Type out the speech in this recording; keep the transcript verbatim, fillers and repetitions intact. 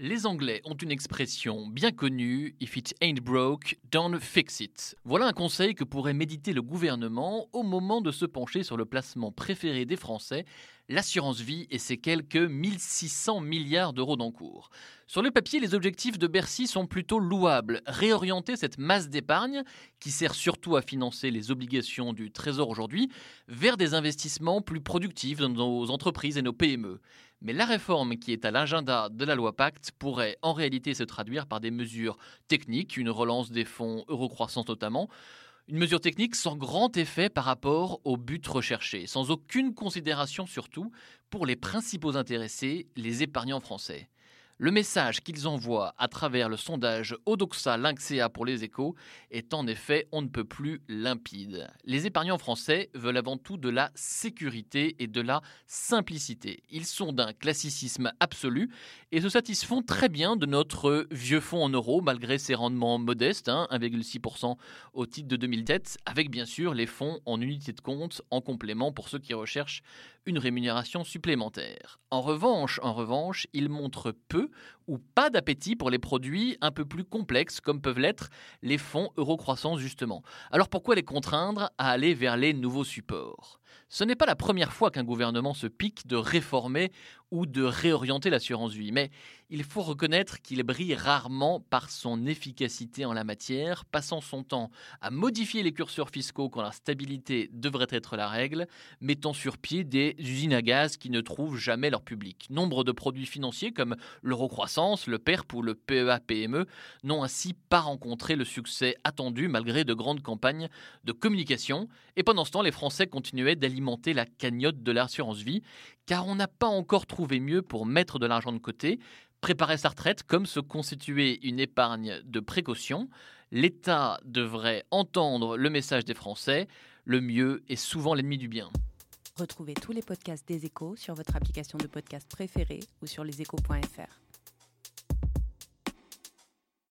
Les Anglais ont une expression bien connue « If it ain't broke, don't fix it ». Voilà un conseil que pourrait méditer le gouvernement au moment de se pencher sur le placement préféré des Français, l'assurance vie et ses quelques mille six cents milliards d'euros d'encours. Sur le papier, les objectifs de Bercy sont plutôt louables. Réorienter cette masse d'épargne, qui sert surtout à financer les obligations du Trésor aujourd'hui, vers des investissements plus productifs dans nos entreprises et nos P M E. Mais la réforme qui est à l'agenda de la loi Pacte pourrait en réalité se traduire par des mesures techniques, une relance des fonds Eurocroissance notamment, une mesure technique sans grand effet par rapport au but recherché, sans aucune considération surtout pour les principaux intéressés, les épargnants français. Le message qu'ils envoient à travers le sondage Odoxa-Lynxéa pour les Échos est en effet on ne peut plus limpide. Les épargnants français veulent avant tout de la sécurité et de la simplicité. Ils sont d'un classicisme absolu et se satisfont très bien de notre vieux fonds en euros malgré ses rendements modestes, hein, un virgule six pour cent au titre de deux mille sept, avec bien sûr les fonds en unité de compte en complément pour ceux qui recherchent une rémunération supplémentaire. En revanche, en revanche, ils montrent peu ou pas d'appétit pour les produits un peu plus complexes comme peuvent l'être les fonds Eurocroissance justement. Alors pourquoi les contraindre à aller vers les nouveaux supports ? Ce n'est pas la première fois qu'un gouvernement se pique de réformer ou de réorienter l'assurance vie, mais il faut reconnaître qu'il brille rarement par son efficacité en la matière, passant son temps à modifier les curseurs fiscaux quand la stabilité devrait être la règle, mettant sur pied des usines à gaz qui ne trouvent jamais leur public. Nombre de produits financiers comme l'eurocroissance, le P E R P ou le P E A P M E n'ont ainsi pas rencontré le succès attendu malgré de grandes campagnes de communication, et pendant ce temps, les Français continuaient d'alimenter la cagnotte de l'assurance vie, car on n'a pas encore trouvé mieux pour mettre de l'argent de côté, préparer sa retraite comme se constituer une épargne de précaution. L'État devrait entendre le message des Français, le mieux est souvent l'ennemi du bien. Retrouvez tous les podcasts des Échos sur votre application de podcast préférée ou sur les échos point f r.